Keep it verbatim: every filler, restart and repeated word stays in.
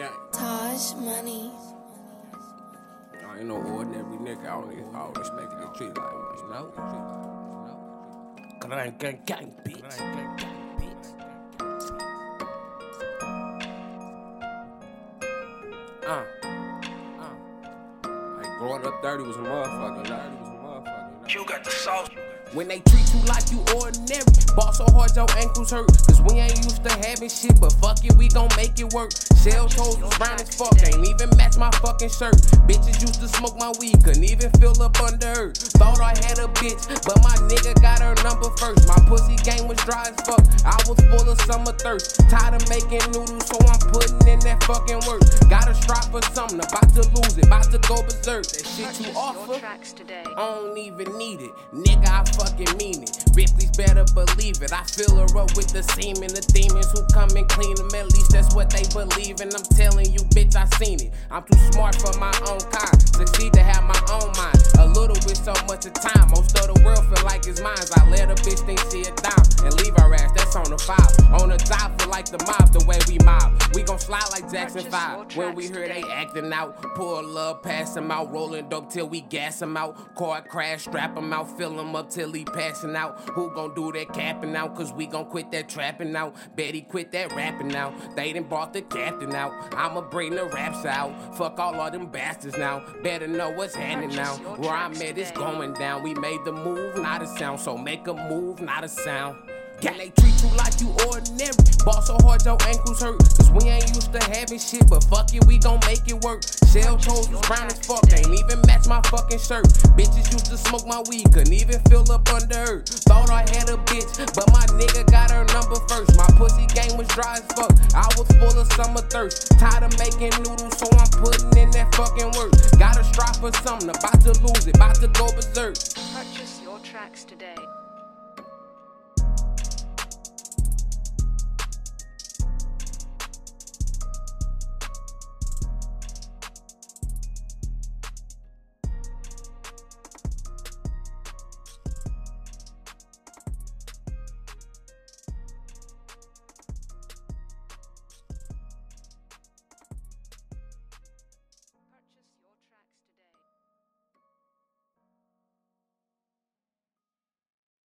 gang. Taj Money. I ain't no ordinary nigga. I don't even always making the treat like much. No. Gang, gang, gang, bitch. Uh, uh. Like growing up dirty was a motherfucker. Dirty was a motherfucker. Dirty. You got the sauce. When they treat you like you ordinary, ball so hard your ankles hurt. Cause we ain't used to having shit, but fuck it, we gon' make it work. Shell toes brown as fuck, ain't even match my fucking shirt. Bitches used to smoke my weed, couldn't even fill up under her. Thought I had a bitch, but my nigga got her number first. My pussy game was dry as fuck, I was full of summer thirst. Tired of making noodles, so I'm putting in that fucking work. Gotta strive for something, about to lose it, about to go berserk. That shit you offer, I don't even need it. Nigga, I fucking mean it. Ripley's better believe it. I fill her up with the semen. The demons who come and clean them, at least that's what they believe. And I'm telling you, bitch, I seen it. I'm too smart for my own kind. Succeed to have my own mind. A little with so much of time. Most of the world feel like it's mine. I let a bitch think she a dime and leave her ass. That's on the five. On the top, feel like the mob, the way we mob. We gon' fly like Jackson five. When we hear they acting out, pull up, pass them out. Rolling dope till we gas them out. Car crash, strap them out, fill them up till he passing out. Who gon' do that capping out? Cause we gon' quit that trapping out. Betty quit that rapping out. They done bought the captain out. I'ma bring the raps out. Fuck all of them bastards now. Better know what's happening now. Where I'm at is going down. We made the move, not a sound. So make a move, not a sound. Can they treat you like you ordinary? Ball so hard your ankles hurt. Cause we ain't used to having shit, but fuck it, we gon' make it work. Shell toes was brown as fuck, ain't even match my fucking shirt. Bitches used to smoke my weed, couldn't even fill up under her. Thought I had a bitch, but my nigga got her number first. My pussy game was dry as fuck, I was full of summer thirst. Tired of making noodles, so I'm putting in that fucking work. Gotta strive for something, about to lose it, about to go berserk. Purchase your tracks today.